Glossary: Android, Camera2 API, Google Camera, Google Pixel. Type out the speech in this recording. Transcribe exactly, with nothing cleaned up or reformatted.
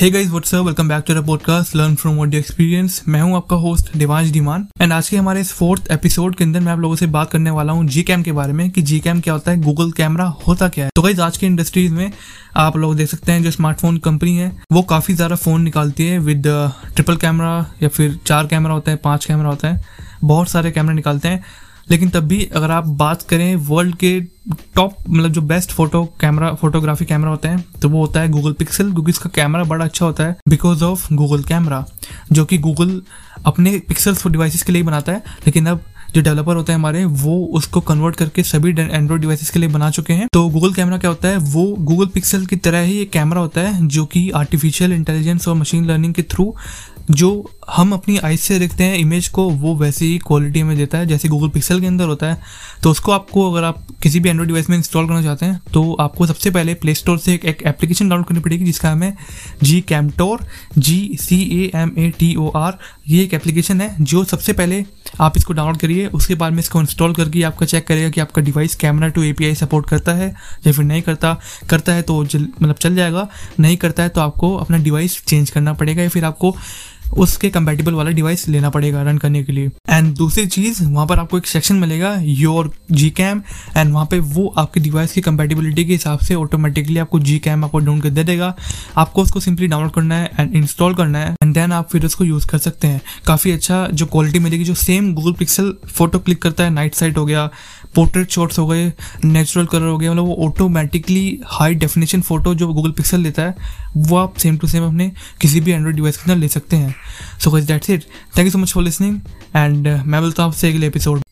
Hey guys what's up, welcome back to the podcast learn from what you experience. मैं हूं आपका host Devansh Dhiman and आज के हमारे इस फोर्थ एपिसोड के अंदर मैं आप लोगों से बात करने वाला हूं जी कैम के बारे में कि जी कैम क्या होता है, गूगल कैमरा होता क्या है। तो गाइस आज की इंडस्ट्रीज में आप लोग देख सकते हैं जो स्मार्टफोन कंपनी है वो काफी ज्यादा फोन निकालती है विद ट्रिपल कैमरा या फिर चार कैमरा होता है, पांच कैमरा होता है, बहुत सारे कैमरा निकालते हैं। लेकिन तब भी अगर आप बात करें वर्ल्ड के टॉप मतलब जो best photo camera photography camera होते हैं तो वो होता है गूगल पिक्सल, क्योंकि इसका कैमरा बड़ा अच्छा होता है बिकॉज ऑफ गूगल कैमरा, जो कि गूगल अपने पिक्सल डिवाइसेस के लिए बनाता है। लेकिन अब जो डेवलपर होते हैं हमारे वो उसको कन्वर्ट करके सभी एंड्रॉइड डिवाइसेस के लिए बना चुके हैं। तो गूगल कैमरा क्या होता है, वो गूगल पिक्सल की तरह ही एक कैमरा होता है जो कि आर्टिफिशियल इंटेलिजेंस और मशीन लर्निंग के थ्रू जो हम अपनी आइज से देखते हैं इमेज को वो वैसे ही क्वालिटी में देता है जैसे गूगल पिक्सल के अंदर होता है। तो उसको आपको अगर आप किसी भी एंड्रॉइड डिवाइस में इंस्टॉल करना चाहते हैं तो आपको सबसे पहले प्ले स्टोर से एक एप्लीकेशन डाउनलोड करनी पड़ेगी जिसका नाम है G Camator, G C A M A T O R. ये एक एप्लीकेशन है जो सबसे पहले आप इसको डाउनलोड करिए, उसके बाद में इसको इंस्टॉल करके आपका चेक करेगा कि आपका device camera two A P I support करता है या फिर नहीं करता। करता है तो मतलब चल जाएगा, नहीं करता है तो आपको अपना डिवाइस चेंज करना पड़ेगा या फिर आपको उसके कंपैटिबल वाला डिवाइस लेना पड़ेगा रन करने के लिए। एंड दूसरी चीज़, वहाँ पर आपको एक सेक्शन मिलेगा योर जी कैम एंड वहाँ पे वो आपके डिवाइस की कंपैटिबिलिटी के हिसाब से ऑटोमेटिकली आपको जी कैम आपको डाउनलोड कर दे देगा। आपको उसको सिंपली डाउनलोड करना है एंड इंस्टॉल करना है एंड देन आप फिर उसको यूज़ कर सकते हैं। काफ़ी अच्छा जो क्वालिटी मिलेगी, जो same Google Pixel photo click करता है, नाइट साइट हो गया, पोर्ट्रेट शॉट्स हो गए, नेचुरल कलर हो गया, मतलब वो ऑटोमेटिकली हाई डेफिनेशन फोटो जो गूगल पिक्सल लेता है वो आप सेम टू सेम अपने किसी भी एंड्रॉइड डिवाइस के अंदर ले सकते हैं। So guys that's it, thank you so much for listening and मैं बोलता हूँ आपसे अगले एपिसोड।